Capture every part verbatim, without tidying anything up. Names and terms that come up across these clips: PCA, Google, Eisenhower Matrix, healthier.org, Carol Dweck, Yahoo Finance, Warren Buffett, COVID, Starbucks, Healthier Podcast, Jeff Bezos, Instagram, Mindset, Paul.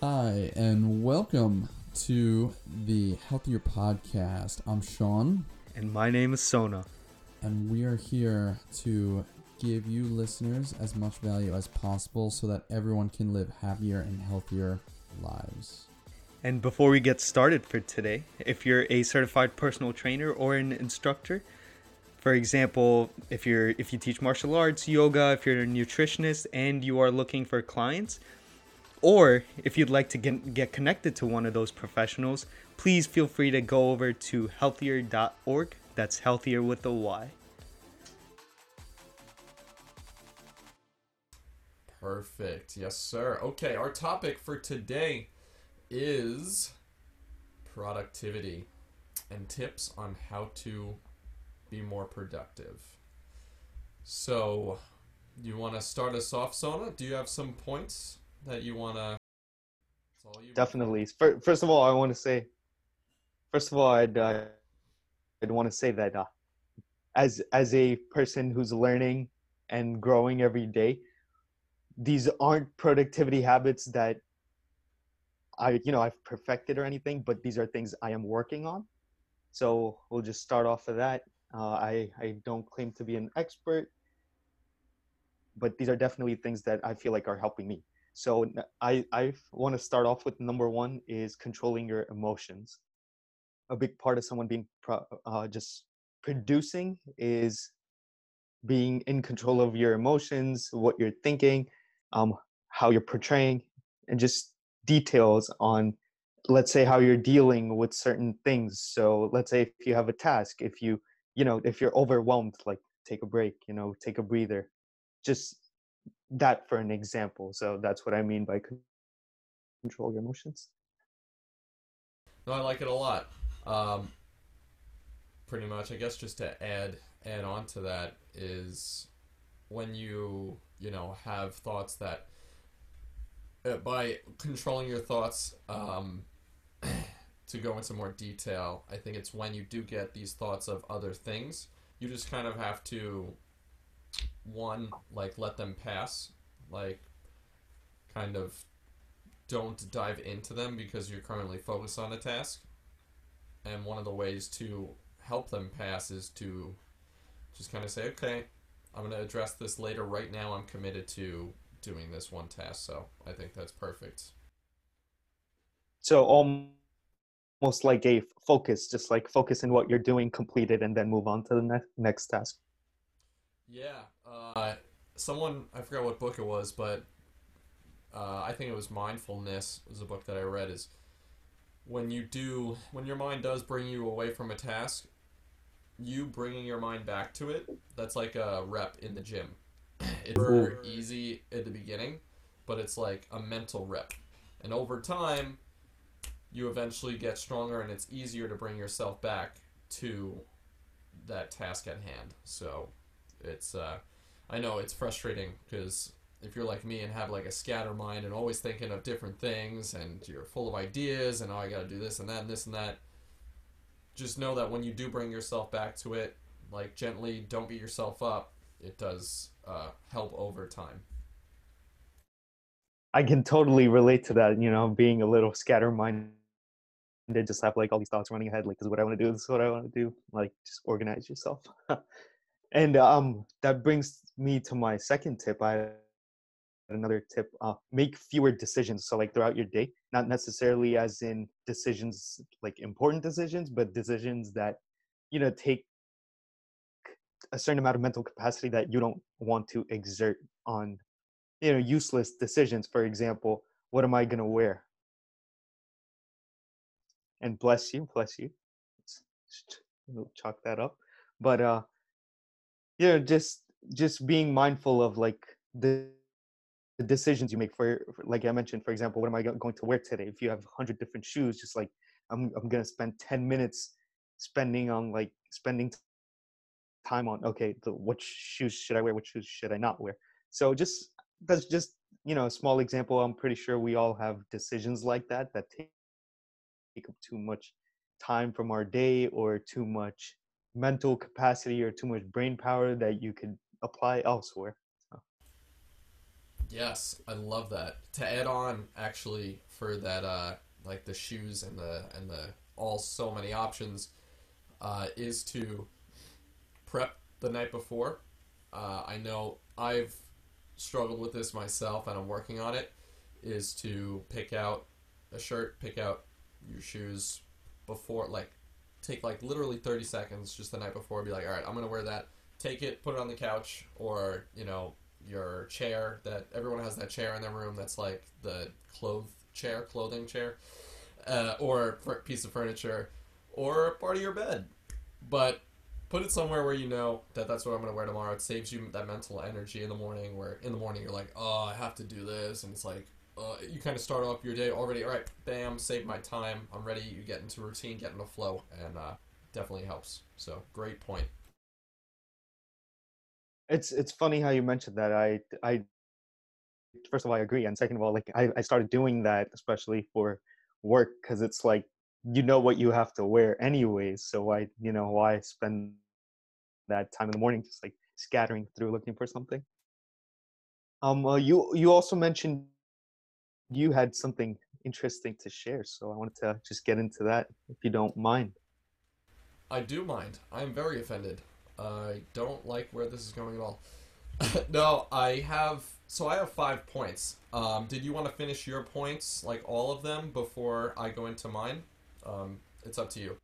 Hi, and welcome to the Healthier Podcast. I'm Sean. And my name is Sona. And we are here to give you listeners as much value as possible so that everyone can live happier and healthier lives. And before we get started for today, if you're a certified personal trainer or an instructor, for example, if you're if you teach martial arts, yoga, if you're a nutritionist and you are looking for clients, or if you'd like to get, get connected to one of those professionals, please feel free to go over to healthier dot org. That's healthier with a Y. Perfect. Yes, sir. Okay, our topic for today is productivity and tips on how to be more productive. So, you want to start us off, Sona? Do you have some points that you want to? Definitely. First of all, I want to say, first of all, I'd uh, I'd want to say that uh, as as a person who's learning and growing every day, these aren't productivity habits that I, you know, I've perfected or anything, but these are things I am working on. So we'll just start off of that. Uh, I, I don't claim to be an expert, but these are definitely things that I feel like are helping me. So I, I want to start off with number one is controlling your emotions. A big part of someone being pro, uh, just producing is being in control of your emotions, what you're thinking, um, how you're portraying, and just details on, let's say, how you're dealing with certain things. So let's say if you have a task, if you, you know, if you're overwhelmed, like take a break, you know, take a breather, just that for an example. So that's what I mean by control your emotions. No, I like it a lot. Um, pretty much, I guess just to add, add on to that is when you, you know, have thoughts that, by controlling your thoughts, um, to go into more detail, I think it's when you do get these thoughts of other things, you just kind of have to, one, like let them pass, like kind of don't dive into them because you're currently focused on a task. And one of the ways to help them pass is to just kind of say, okay, I'm going to address this later. Right now, I'm committed to doing this one task, so I think that's perfect. So almost like a focus, just like focus in what you're doing, complete it, and then move on to the ne- next task. Yeah, uh, someone, I forgot what book it was, but uh, I think it was Mindfulness, was a book that I read, is when you do, when your mind does bring you away from a task, you bringing your mind back to it, that's like a rep in the gym. It's very easy at the beginning, but it's like a mental rep. And over time, you eventually get stronger and it's easier to bring yourself back to that task at hand. So it's, uh, I know it's frustrating because if you're like me and have like a scatter mind and always thinking of different things and you're full of ideas and, oh, I got to do this and that and this and that, just know that when you do bring yourself back to it, like gently, don't beat yourself up. It does uh, help over time. I can totally relate to that, you know, being a little scatterminded, just have like all these thoughts running ahead, like, this is what I want to do, this is what I want to do, like, just organize yourself. And um, that brings me to my second tip. I had another tip, uh, make fewer decisions. So like throughout your day, not necessarily as in decisions, like important decisions, but decisions that, you know, take a certain amount of mental capacity that you don't want to exert on, you know, useless decisions. For example, what am I going to wear? And bless you, bless you. We'll chalk that up. But, uh, you know, just, just being mindful of like the, the decisions you make for, for, like I mentioned, for example, what am I going to wear today? If you have a hundred different shoes, just like, I'm, I'm going to spend ten minutes spending on like spending t- time on, okay, the, what shoes should I wear? What shoes should I not wear? So just, that's just, you know, a small example. I'm pretty sure we all have decisions like that, that take, take up too much time from our day or too much mental capacity or too much brain power that you could apply elsewhere. So. Yes, I love that. To add on, actually, for that, uh, like the shoes and the and the all so many options, uh, is to prep the night before. Uh, I know I've struggled with this myself, and I'm working on it. Is to pick out a shirt, pick out your shoes before, like take like literally thirty seconds just the night before. Be like, all right, I'm gonna wear that. Take it, put it on the couch, or you know, your chair. That everyone has that chair in their room. That's like the clothes chair, clothing chair, uh, or a piece of furniture, or part of your bed. But put it somewhere where you know that that's what I'm gonna wear tomorrow. It saves you that mental energy in the morning. Where in the morning you're like, oh, I have to do this, and it's like, uh, you kind of start off your day already. All right, bam, save my time. I'm ready. You get into routine, get into flow, and uh, definitely helps. So great point. It's it's funny how you mentioned that. I I first of all I agree, and second of all, like I, I started doing that especially for work because it's like you know what you have to wear anyways. So why you know why spend that time in the morning just like scattering through looking for something. Um, uh, you you also mentioned you had something interesting to share, so I wanted to just get into that if you don't mind. I do mind. I'm very offended. I don't like where this is going at all. No, I have, so I have five points. Um, did you want to finish your points, like all of them, before I go into mine? Um, it's up to you.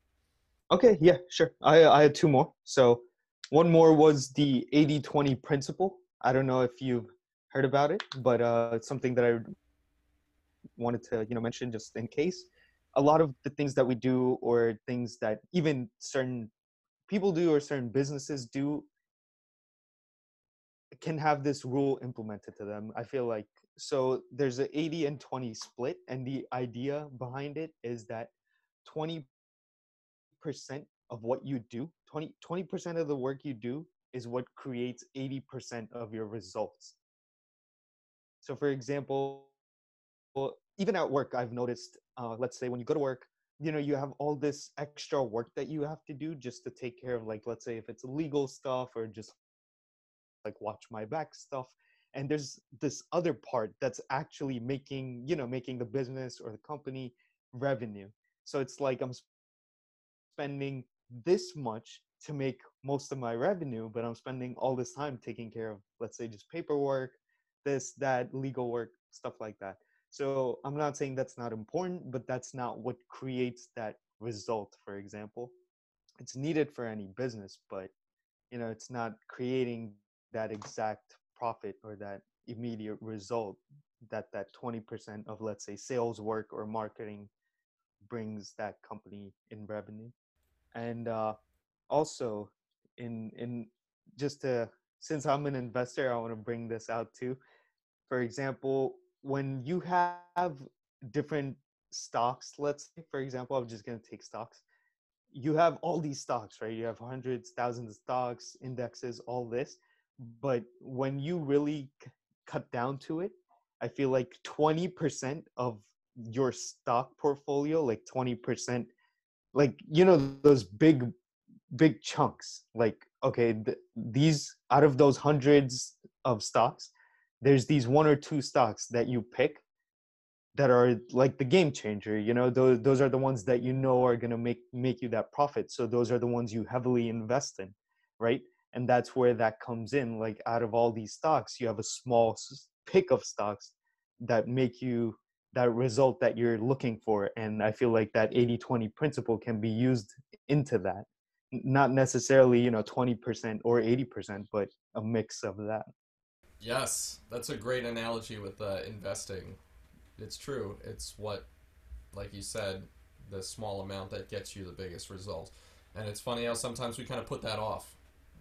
Okay, yeah, sure. I, I had two more. So one more was the eighty twenty principle. I don't know if you've heard about it, but uh, it's something that I wanted to, you know, mention just in case. A lot of the things that we do or things that even certain people do or certain businesses do can have this rule implemented to them, I feel like. So there's an eighty and twenty split, and the idea behind it is that twenty percent of what you do, twenty percent of the work you do is what creates eighty percent of your results. So for example, well, even at work, I've noticed, uh, let's say when you go to work, you know, you have all this extra work that you have to do just to take care of, like, let's say if it's legal stuff or just like watch my back stuff. And there's this other part that's actually making, you know, making the business or the company revenue. So it's like I'm spending this much to make most of my revenue, but I'm spending all this time taking care of, let's say, just paperwork, this, that, legal work, stuff like that. So I'm not saying that's not important, but that's not what creates that result, for example. It's needed for any business, but you know, it's not creating that exact profit or that immediate result that that twenty percent of, let's say, sales work or marketing brings that company in revenue. And uh, also, in in just to, since I'm an investor, I want to bring this out too. For example, when you have different stocks, let's say, for example, I'm just going to take stocks. You have all these stocks, right? You have hundreds, thousands of stocks, indexes, all this. But when you really c- cut down to it, I feel like twenty percent of your stock portfolio, like twenty percent, like, you know, those big, big chunks, like, okay, th- these out of those hundreds of stocks, there's these one or two stocks that you pick that are like the game changer, you know, those, those are the ones that you know are going to make, make you that profit. So those are the ones you heavily invest in, right? And that's where that comes in. Like out of all these stocks, you have a small pick of stocks that make you that result that you're looking for. And I feel like that eighty twenty principle can be used into that. Not necessarily, you know, twenty percent or eighty percent, but a mix of that. Yes, that's a great analogy with uh, investing. It's true. It's what, like you said, the small amount that gets you the biggest result. And it's funny how sometimes we kind of put that off,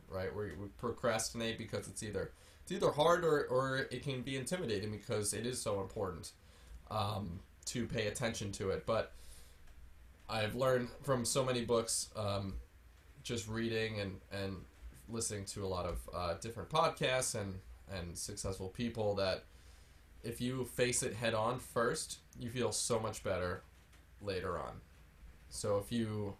right? We, we procrastinate because it's either it's either hard or, or it can be intimidating because it is so important um, to pay attention to it. But I've learned from so many books, um, just reading and, and listening to a lot of uh, different podcasts and and successful people that if you face it head on first, you feel so much better later on. So if you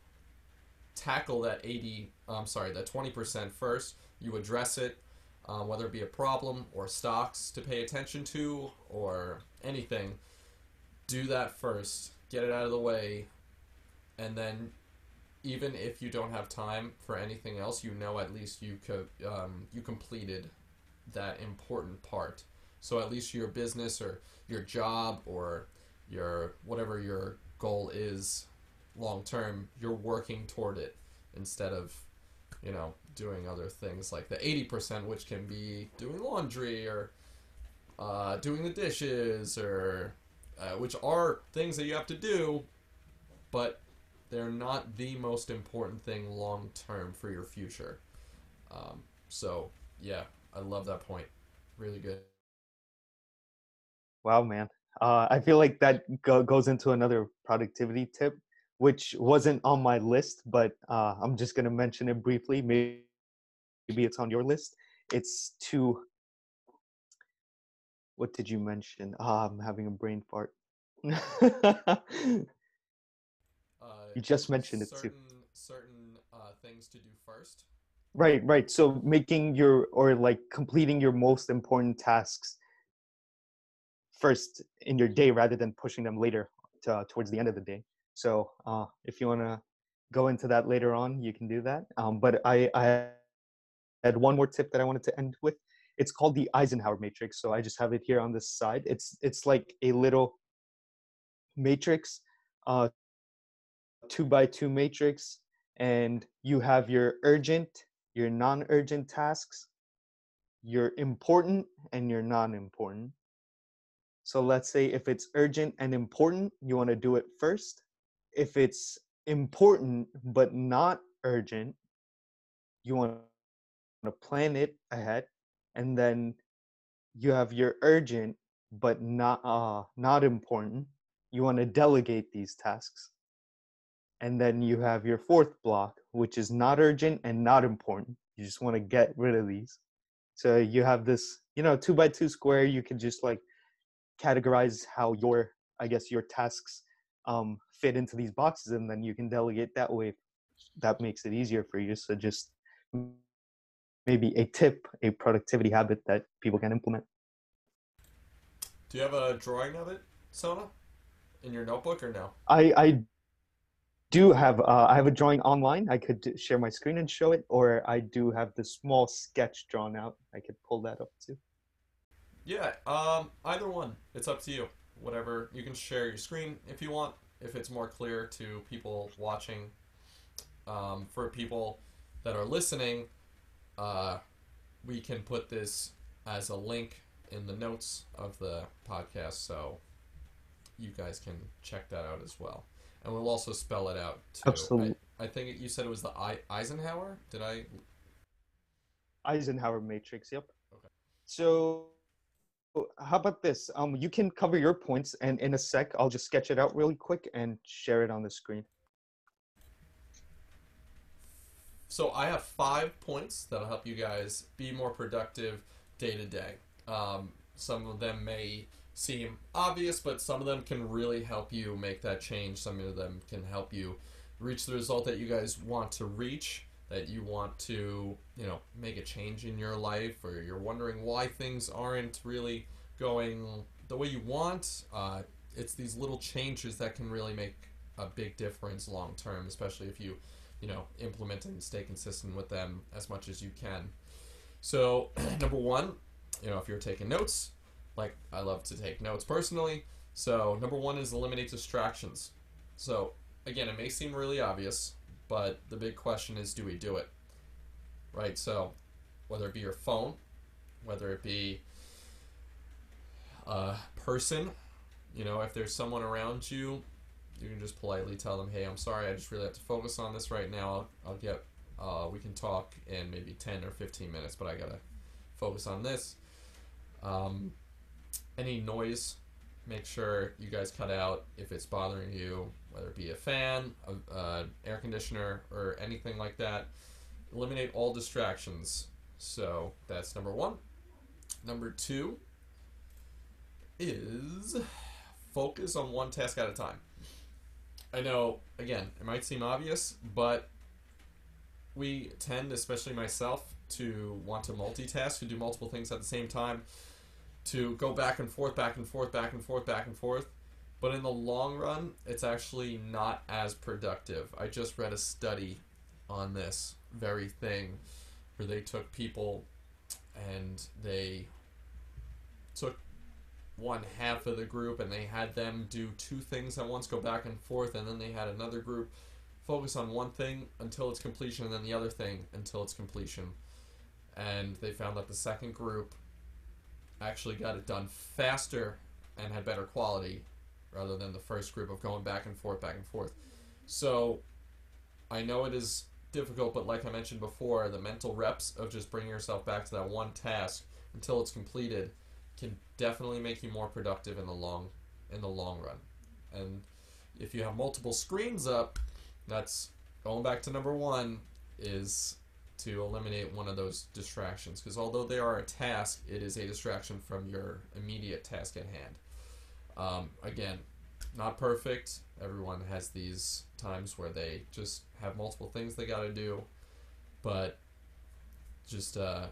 tackle that eighty, I'm sorry, that twenty percent first, you address it, um, whether it be a problem or stocks to pay attention to or anything, do that first, get it out of the way, and then even if you don't have time for anything else, you know at least you could, um, you completed that important part. So at least your business or your job or your whatever your goal is long term, you're working toward it instead of, you know, doing other things like the eighty percent, which can be doing laundry or uh, doing the dishes or uh, which are things that you have to do, but they're not the most important thing long term for your future. Um, so yeah, I love that point. Really good. Wow, man. Uh, I feel like that go- goes into another productivity tip, which wasn't on my list, but uh, I'm just going to mention it briefly. Maybe it's on your list. It's to, what did you mention? Ah, I'm having a brain fart. You just mentioned certain, it too. Certain uh, things to do first. Right, right. So making your, or like completing your most important tasks first in your day rather than pushing them later to, towards the end of the day. So uh, if you want to go into that later on, you can do that. Um, but I, I had one more tip that I wanted to end with. It's called the Eisenhower Matrix. So I just have it here on this side. It's, it's like a little matrix. Uh, two by two matrix, and you have your urgent, your non-urgent tasks, your important, and your non-important. So let's say if it's urgent and important, you want to do it first. If it's important but not urgent, you want to plan it ahead. And then you have your urgent but not uh, not important. You want to delegate these tasks. And then you have your fourth block, which is not urgent and not important. You just want to get rid of these. So you have this, you know, two by two square. You can just like categorize how your, I guess, your tasks um, fit into these boxes. And then you can delegate that way. That makes it easier for you. So just maybe a tip, a productivity habit that people can implement. Do you have a drawing of it, Sona, in your notebook or no? I, I do have uh, I have a drawing online. I could share my screen and show it, or I do have the small sketch drawn out. I could pull that up too. Yeah, um, either one. It's up to you. Whatever. You can share your screen if you want, if it's more clear to people watching. Um, for people that are listening, uh, we can put this as a link in the notes of the podcast, so you guys can check that out as well. And we'll also spell it out too. Absolutely. I, I think you said it was the I, Eisenhower? Did I? Eisenhower Matrix, yep. Okay. So how about this? Um, you can cover your points, and in a sec, I'll just sketch it out really quick and share it on the screen. So I have five points that'll help you guys be more productive day to day. Um, some of them may seem obvious, but some of them can really help you make that change. Some of them can help you reach the result that you guys want to reach, that you want to, you know, make a change in your life, or you're wondering why things aren't really going the way you want. Uh, it's these little changes that can really make a big difference long term, especially if you, you know, implement and stay consistent with them as much as you can. So number one, you know, if you're taking notes, like, I love to take notes personally. So, number one is eliminate distractions. So, again, it may seem really obvious, but the big question is, do we do it? Right? So, whether it be your phone, whether it be a person, you know, if there's someone around you, you can just politely tell them, hey, I'm sorry, I just really have to focus on this right now. I'll, I'll get, uh, we can talk in maybe ten or fifteen minutes, but I gotta focus on this. Um, Any noise, make sure you guys cut out if it's bothering you, whether it be a fan, a, a air conditioner, or anything like that. Eliminate all distractions. So that's number one. Number two is focus on one task at a time. I know, again, it might seem obvious, but we tend, especially myself, to want to multitask, to do multiple things at the same time, to go back and forth, back and forth, back and forth, back and forth. But in the long run, it's actually not as productive. I just read a study on this very thing where they took people and they took one half of the group and they had them do two things at once, go back and forth, and then they had another group focus on one thing until its completion and then the other thing until its completion. And they found that the second group actually got it done faster and had better quality rather than the first group of going back and forth, back and forth. So I know it is difficult, but like I mentioned before, the mental reps of just bringing yourself back to that one task until it's completed can definitely make you more productive in the long in the long run. And if you have multiple screens up, that's going back to number one, is to eliminate one of those distractions, because although they are a task, it is a distraction from your immediate task at hand. Um, again, not perfect. Everyone has these times where they just have multiple things they gotta do, but just uh,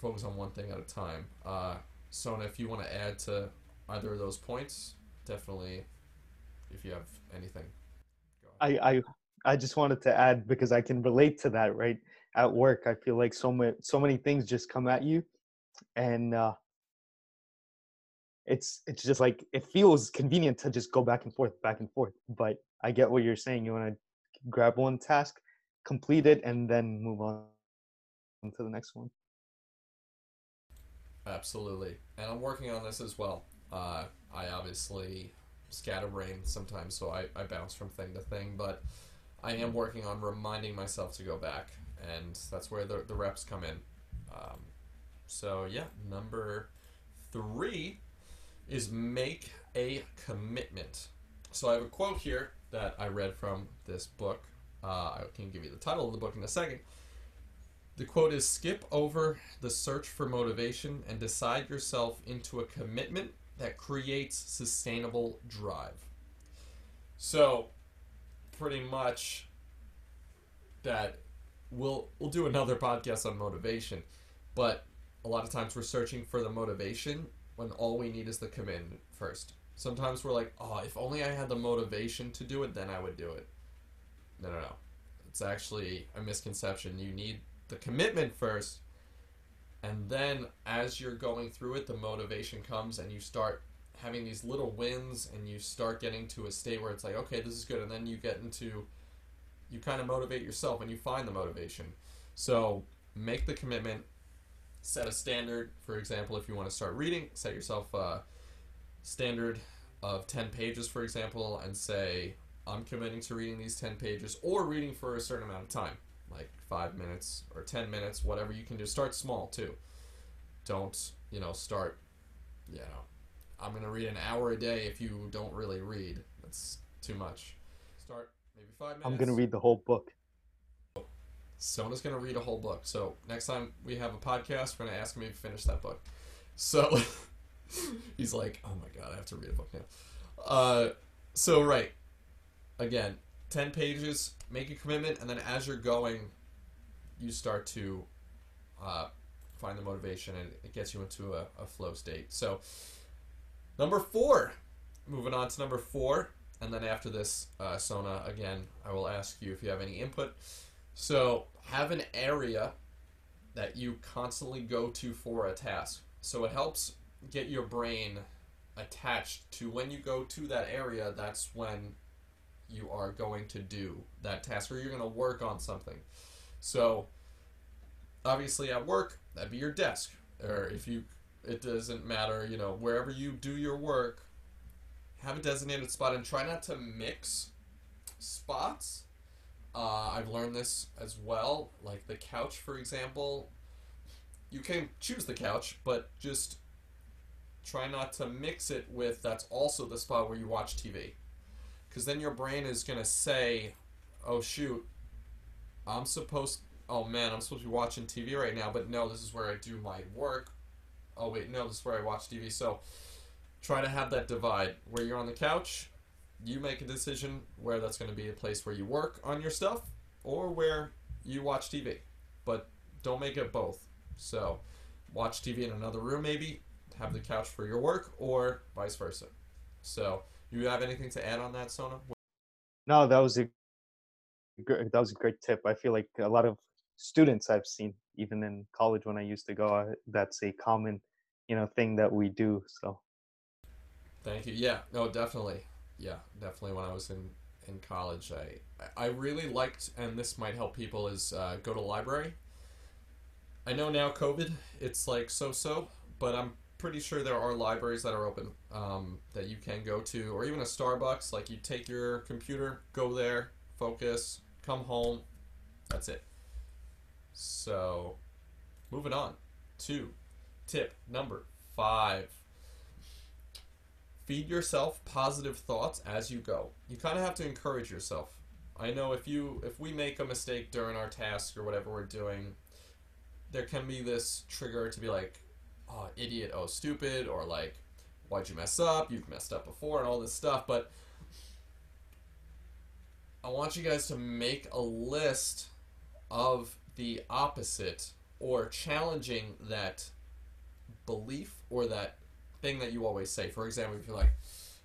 focus on one thing at a time. Uh, Sona, if you want to add to either of those points, definitely, if you have anything. I, I I just wanted to add, because I can relate to that, right? At work, I feel like so many so many things just come at you, and uh, it's it's just like it feels convenient to just go back and forth, back and forth. But I get what you're saying. You want to grab one task, complete it, and then move on to the next one. Absolutely, and I'm working on this as well. Uh, I obviously. Scatterbrain sometimes, so I, I bounce from thing to thing, but I am working on reminding myself to go back, and that's where the, the reps come in. Um, so yeah, number three is make a commitment. So I have a quote here that I read from this book. Uh, I can give you the title of the book in a second. The quote is, "Skip over the search for motivation and decide yourself into a commitment that creates sustainable drive." So pretty much that we'll we'll do another podcast on motivation, but a lot of times we're searching for the motivation when all we need is the commitment first. Sometimes we're like, oh, if only I had the motivation to do it, then I would do it. No, no, no. It's actually a misconception. You need the commitment first. And then as you're going through it, the motivation comes and you start having these little wins and you start getting to a state where it's like, okay, this is good. And then you get into, you kind of motivate yourself and you find the motivation. So make the commitment, set a standard. For example, if you want to start reading, set yourself a standard of ten pages, for example, and say, I'm committing to reading these ten pages or reading for a certain amount of time. Like five minutes or ten minutes, whatever you can do. Start small too. Don't, you know, start, you know, I'm gonna read an hour a day if you don't really read. That's too much. Start maybe five minutes. I'm gonna read the whole book. Sona's gonna read a whole book. So next time we have a podcast, we're gonna ask him if he finished that book. So he's like, oh my god, I have to read a book now. Uh, so right, again, ten pages, make a commitment, and then as you're going, you start to uh, find the motivation, and it gets you into a, a flow state. So number four, moving on to number four, and then after this, uh, Sona, again, I will ask you if you have any input. So have an area that you constantly go to for a task. So it helps get your brain attached to when you go to that area, that's when you are going to do that task or you're going to work on something. So obviously at work, that'd be your desk, or if you, it doesn't matter, you know, wherever you do your work, have a designated spot and try not to mix spots. Uh, I've learned this as well, like the couch, for example. You can choose the couch, but just try not to mix it with, that's also the spot where you watch T V. Because then your brain is going to say, oh shoot, I'm supposed, oh man, I'm supposed to be watching T V right now, but no, this is where I do my work. Oh wait, no, this is where I watch T V. So try to have that divide where you're on the couch, you make a decision where that's going to be a place where you work on your stuff or where you watch T V. But Don't make it both. So watch T V in another room maybe, have the couch for your work, or vice versa. So you have anything to add on that, Sona? No, that was a that was a great tip. I feel like a lot of students I've seen, even in college when I used to go, I, that's a common, you know, thing that we do. So thank you. Yeah, no, definitely. Yeah, definitely. When I was in, in college, I, I really liked, and this might help people, is uh, go to the library. I know now COVID, it's like so-so, but I'm pretty sure there are libraries that are open um, that you can go to, or even a Starbucks. Like you take your computer, go there, focus, come home. That's it. So moving on to tip number five. Feed yourself positive thoughts as you go. You kind of have to encourage yourself. I know if you if we make a mistake during our task or whatever we're doing, there can be this trigger to be like, oh, idiot, oh, stupid, or like, why'd you mess up? You've messed up before and all this stuff. But I want you guys to make a list of the opposite or challenging that belief or that thing that you always say. For example, if you're like,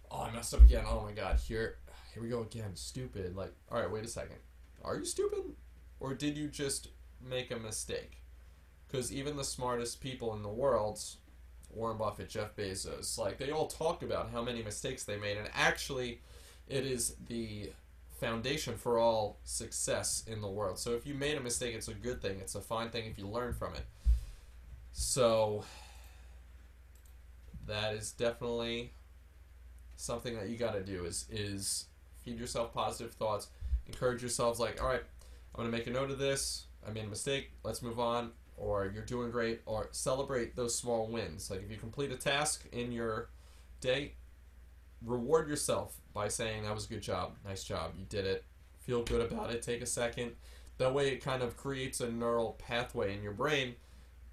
oh, I messed up again, oh my god, here here we go again, stupid. Like, all right, wait a second, are you stupid, or did you just make a mistake? Because even the smartest people in the world, Warren Buffett, Jeff Bezos, like, they all talk about how many mistakes they made, and actually it is the foundation for all success in the world. So if you made a mistake, it's a good thing, it's a fine thing if you learn from it. So that is definitely something that you got to do, is is feed yourself positive thoughts, encourage yourselves, like, all right, I'm going to make a note of this, I made a mistake, let's move on, or you're doing great, or celebrate those small wins. Like if you complete a task in your day, reward yourself by saying that was a good job, nice job, you did it, feel good about it, take a second. That way it kind of creates a neural pathway in your brain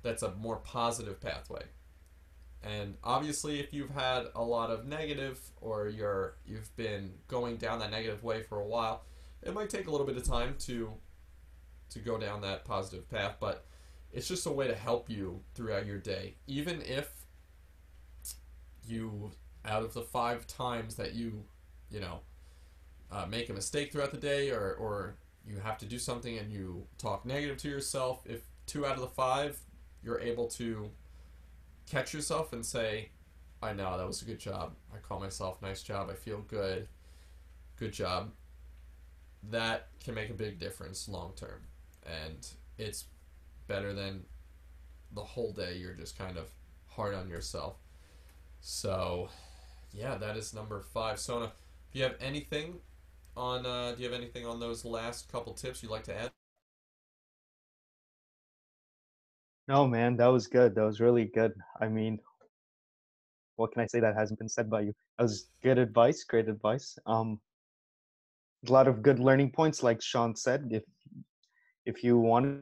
that's a more positive pathway. And obviously, if you've had a lot of negative, or you're you've been going down that negative way for a while, it might take a little bit of time to to go down that positive path, but it's just a way to help you throughout your day. Even if you, out of the five times that you, you know, uh, make a mistake throughout the day, or, or you have to do something and you talk negative to yourself, if two out of the five, you're able to catch yourself and say, I know, that was a good job, I call myself, nice job, I feel good, good job. That can make a big difference long term, and it's better than the whole day you're just kind of hard on yourself. So yeah, that is number five. Sona, do you have anything on uh, do you have anything on those last couple tips you'd like to add? No, man, that was good. That was really good. I mean, what can I say that hasn't been said by you? That was good advice, great advice. Um, a lot of good learning points, like Sean said. If if you wanted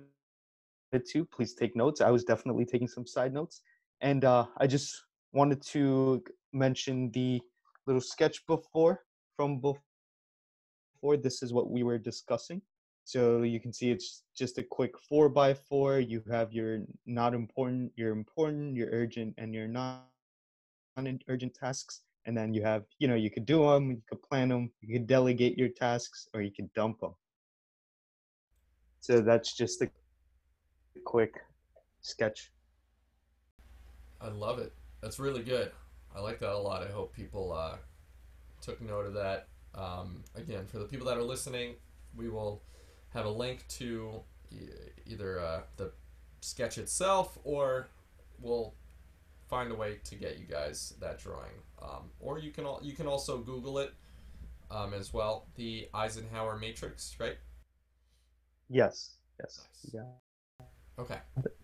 to, please take notes. I was definitely taking some side notes. And uh, I just wanted to mention the little sketch before, from before. This is what we were discussing. So you can see it's just a quick four by four. You have your not important, your important, your urgent, and your non-urgent tasks. And then you have, you know, you could do them, you could plan them, you could delegate your tasks, or you could dump them. So that's just a quick sketch. I love it. That's really good. I like that a lot. I hope people uh, took note of that. Um, again, for the people that are listening, we will have a link to either uh, the sketch itself, or we'll find a way to get you guys that drawing. Um, or you can al- you can also Google it um, as well. The Eisenhower Matrix, right? Yes. Yes. Nice. Yeah. Okay.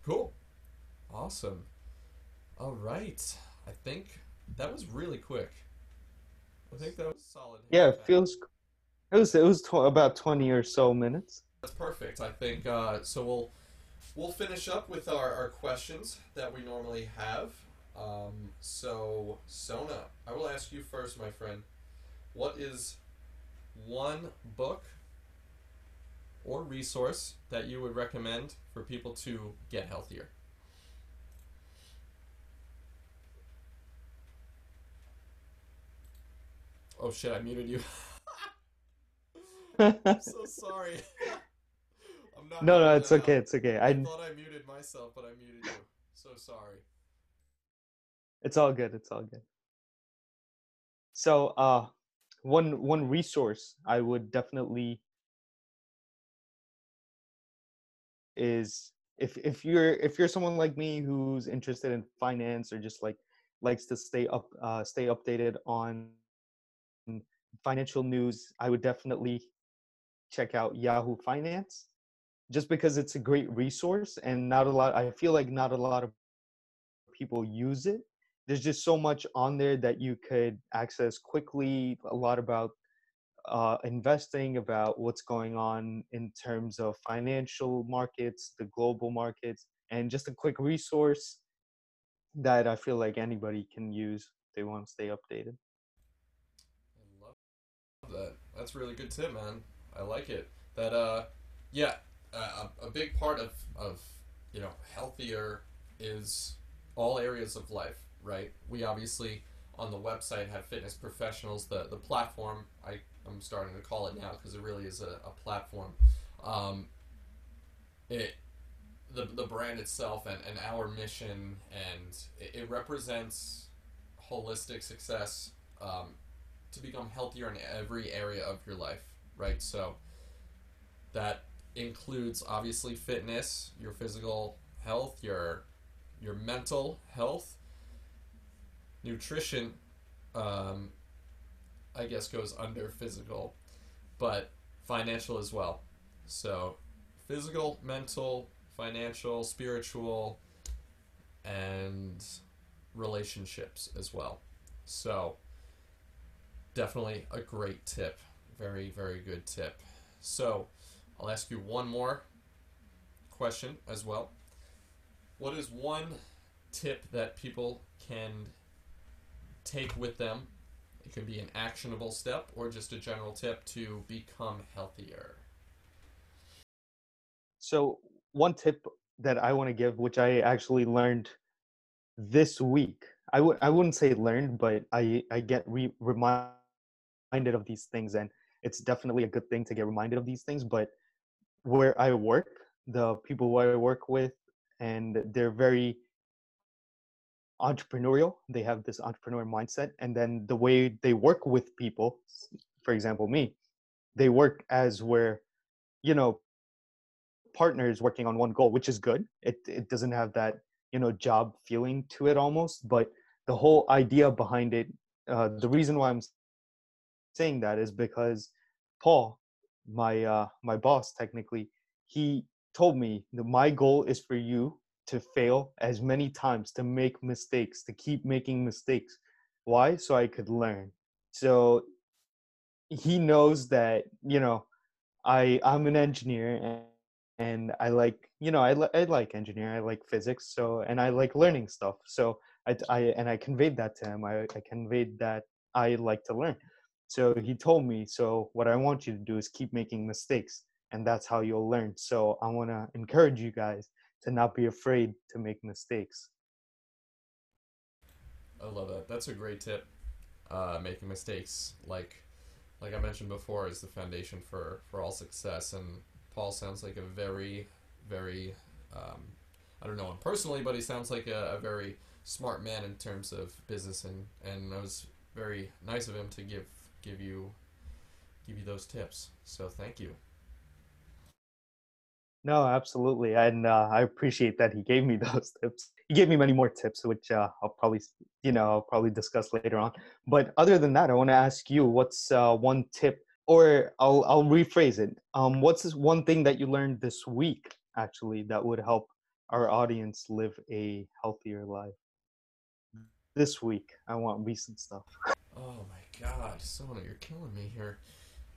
Cool. Awesome. All right. I think that was really quick. I think that was solid. Yeah, it feels. It was it was tw- about twenty or so minutes. That's perfect. I think uh, so. We'll we'll finish up with our, our questions that we normally have. Um, so Sona, I will ask you first, my friend. What is one book or resource that you would recommend for people to get healthier? Oh shit, I muted you. I'm so sorry. I'm not no, no, it's okay, out. It's okay. I, I thought I muted myself, but I muted you. So sorry. It's all good, it's all good. So uh, one one resource I would definitely is if if you're if you're someone like me who's interested in finance or just like likes to stay up uh, stay updated on financial news, I would definitely check out Yahoo Finance, just because it's a great resource and not a lot. I feel like not a lot of people use it. There's just so much on there that you could access quickly. A lot about uh, investing, about what's going on in terms of financial markets, the global markets, and just a quick resource that I feel like anybody can use if they want to stay updated. That that's really good tip, man. I like it. That uh yeah uh, a big part of of you know healthier is all areas of life, right? We obviously on the website have fitness professionals, the the platform, I I'm starting to call it now because it really is a, a platform. um it the the brand itself and, and our mission, and it, it represents holistic success, um to become healthier in every area of your life, right? So that includes obviously fitness, your physical health, your your mental health, nutrition. Um, I guess goes under physical, but financial as well. So physical, mental, financial, spiritual, and relationships as well. So. Definitely a great tip. Very, very good tip. So I'll ask you one more question as well. What is one tip that people can take with them? It could be an actionable step or just a general tip to become healthier. So one tip that I want to give, which I actually learned this week, I, w- I wouldn't say learned, but I, I get re- reminded reminded of these things, and it's definitely a good thing to get reminded of these things. But where I work, the people who I work with, and they're very entrepreneurial. They have this entrepreneur mindset, and then the way they work with people, for example me, they work as where, you know, partners working on one goal, which is good. It it doesn't have that, you know, job feeling to it almost, but the whole idea behind it, uh, the reason why I'm saying that is because Paul, my uh, my boss technically, he told me that my goal is for you to fail as many times, to make mistakes, to keep making mistakes. Why? So I could learn. So he knows that, you know, I I'm an engineer, and, and I like, you know, I li- I like engineering, I like physics, so, and I like learning stuff. So I I and I conveyed that to him. I, I conveyed that I like to learn. So he told me, so what I want you to do is keep making mistakes, and that's how you'll learn. So I want to encourage you guys to not be afraid to make mistakes. I love that. That's a great tip. Uh, making mistakes, like like I mentioned before, is the foundation for, for all success. And Paul sounds like a very, very, um, I don't know him personally, but he sounds like a, a very smart man in terms of business. And, and it was very nice of him to give give you give you those tips, so thank you. No, absolutely. And uh, I appreciate that he gave me those tips. He gave me many more tips, which uh, I'll probably you know I'll probably discuss later on. But other than that, I want to ask you, what's uh, one tip, or I'll I'll rephrase it, um what's this one thing that you learned this week actually that would help our audience live a healthier life this week? I want recent stuff. Oh my God, Sona, you're killing me here.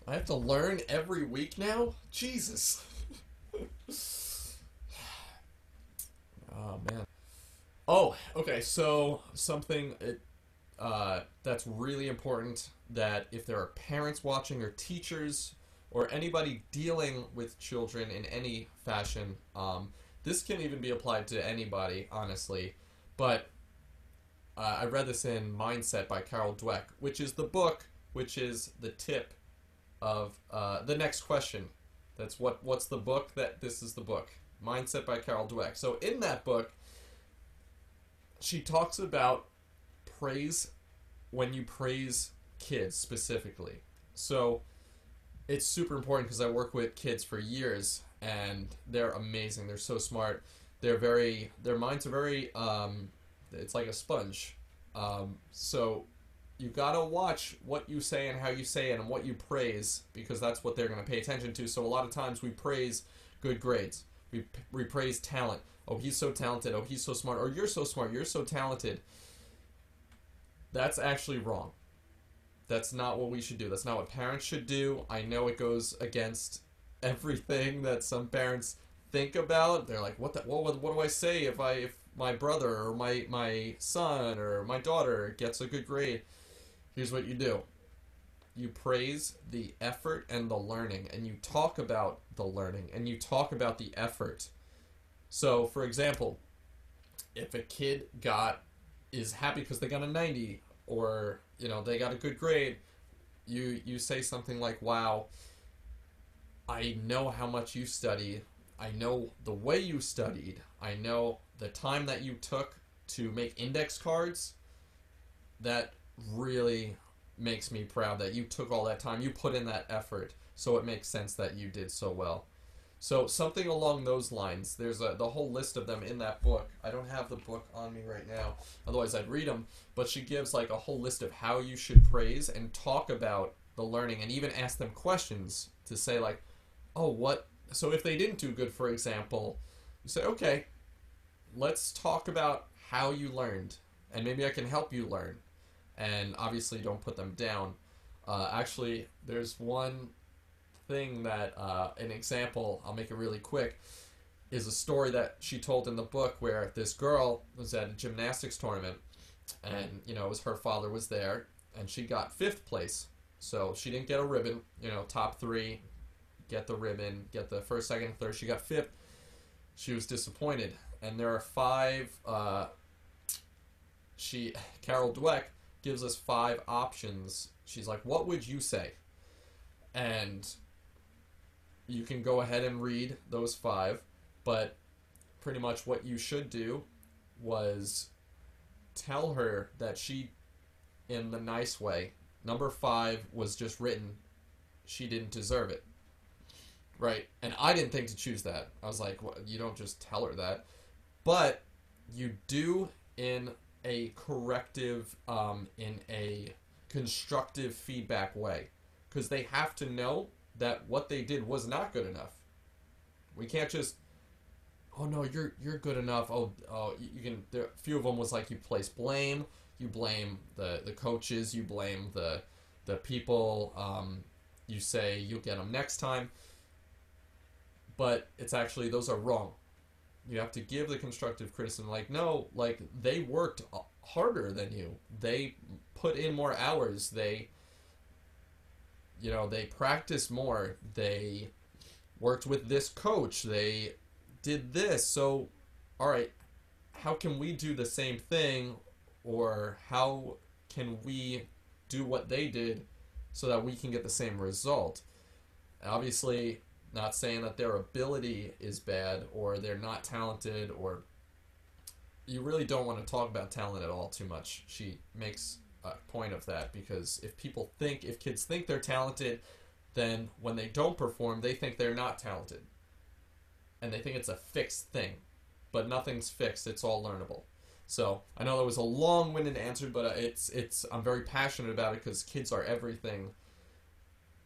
I have to learn every week now? Jesus. Oh, man. Oh, okay, so something it, uh, that's really important, that if there are parents watching or teachers or anybody dealing with children in any fashion. Um, this can even be applied to anybody, honestly. But uh, I read this in Mindset by Carol Dweck, which is the book, which is the tip of uh, the next question. That's what, what's the book? That this is the book. Mindset by Carol Dweck. So in that book, she talks about praise, when you praise kids specifically. So it's super important because I work with kids for years and they're amazing. They're so smart. They're very, their minds are very, um, it's like a sponge. Um, so you gotta watch what you say and how you say it and what you praise, because that's what they're gonna pay attention to. So a lot of times we praise good grades. We, we praise talent. Oh, he's so talented. Oh, he's so smart. Or you're so smart. You're so talented. That's actually wrong. That's not what we should do. That's not what parents should do. I know it goes against everything that some parents think about. They're like, what the, what, what do I say if I if my brother or my, my son or my daughter gets a good grade? Here's what you do. You praise the effort and the learning, and you talk about the learning, and you talk about the effort. So, for example, if a kid got is happy because they got a ninety, or you know they got a good grade, you you say something like, "Wow, I know how much you studied. I know the way you studied. I know the time that you took to make index cards. That really makes me proud that you took all that time. You put in that effort, so it makes sense that you did so well." So something along those lines. There's a, the whole list of them in that book. I don't have the book on me right now, otherwise I'd read them, but she gives like a whole list of how you should praise and talk about the learning, and even ask them questions to say like, oh, what? So if they didn't do good, for example, you say, okay, let's talk about how you learned, and maybe I can help you learn. And obviously don't put them down. Uh, actually, there's one thing that, uh, an example, I'll make it really quick, is a story that she told in the book where this girl was at a gymnastics tournament, and you know, it was her father was there, and she got fifth place. So she didn't get a ribbon, you know, top three, get the ribbon, get the first, second, third, she got fifth. She was disappointed. And there are five, uh, she, Carol Dweck gives us five options. She's like, what would you say? And you can go ahead and read those five, but pretty much what you should do was tell her that she, in the nice way, number five was just written, she didn't deserve it. Right? And I didn't think to choose that. I was like, well, you don't just tell her that. But you do in a corrective, um, in a constructive feedback way. Because they have to know that what they did was not good enough. We can't just, oh no, you're you're good enough. Oh, oh, you can. There, a few of them was like you place blame, you blame the the coaches, you blame the the people. Um, you say you'll get them next time. But it's actually those are wrong. You have to give the constructive criticism. Like no, like they worked harder than you. They put in more hours. They. You know, they practiced more, they worked with this coach, they did this, so, all right, how can we do the same thing, or how can we do what they did so that we can get the same result? Obviously, not saying that their ability is bad, or they're not talented, or you really don't want to talk about talent at all too much. She makes Uh, point of that, because if people think, if kids think they're talented, then when they don't perform, they think they're not talented. And they think it's a fixed thing. But nothing's fixed, it's all learnable. So, I know that was a long-winded answer, but it's, it's, I'm very passionate about it because kids are everything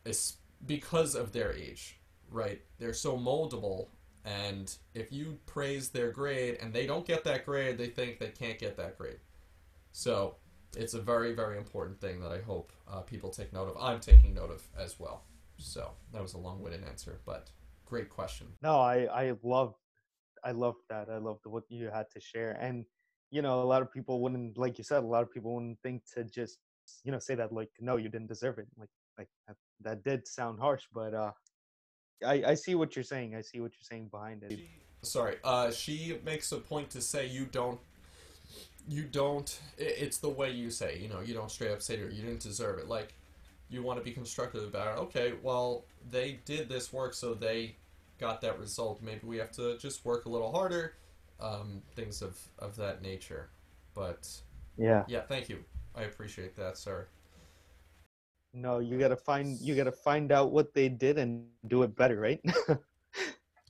it's because of their age, right? They're so moldable, and if you praise their grade and they don't get that grade, they think they can't get that grade. So, it's a very, very important thing that I hope uh, people take note of. I'm taking note of as well. So that was a long-winded answer, but great question. No, I, I love, I love that. I love what you had to share. And, you know, a lot of people wouldn't, like you said, a lot of people wouldn't think to just, you know, say that, like, no, you didn't deserve it. Like, like that did sound harsh, but uh, I, I see what you're saying. I see what you're saying behind it. Sorry. Uh, she makes a point to say you don't, you don't, it's the way you say, you know, you don't straight up say to her, you didn't deserve it. Like, you want to be constructive about it. Okay, well, they did this work, so they got that result. Maybe we have to just work a little harder, um, things of, of that nature. But yeah, yeah, thank you. I appreciate that, sir. No, you gotta find you gotta find out what they did and do it better, right?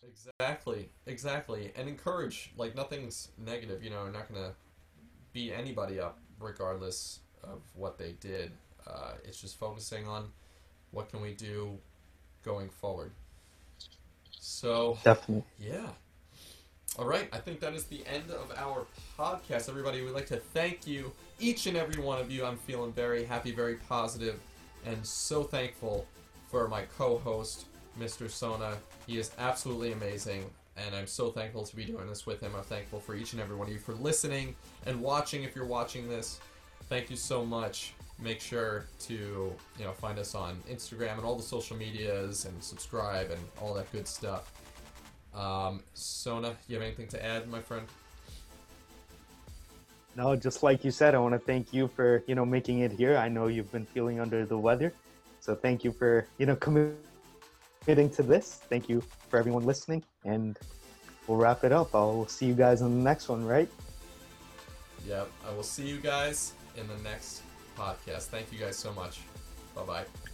Exactly, exactly, and encourage. Like, nothing's negative, you know. I'm not gonna beat anybody up, regardless of what they did. Uh, it's just focusing on what can we do going forward. So definitely, yeah. All right, I think that is the end of our podcast. Everybody, we'd like to thank you, each and every one of you. I'm feeling very happy, very positive, and so thankful for my co-host, Mister Sona. He is absolutely amazing, and I'm so thankful to be doing this with him. I'm thankful for each and every one of you for listening and watching. If you're watching this, thank you so much. Make sure to, you know, find us on Instagram and all the social medias and subscribe and all that good stuff. Um, Sona, you have anything to add, my friend? No, just like you said, I want to thank you for, you know, making it here. I know you've been feeling under the weather, so thank you for, you know, committing to this. Thank you for everyone listening, and we'll wrap it up. I'll see you guys in the next one, right? Yep, I will see you guys in the next podcast. Thank you guys so much. Bye-bye.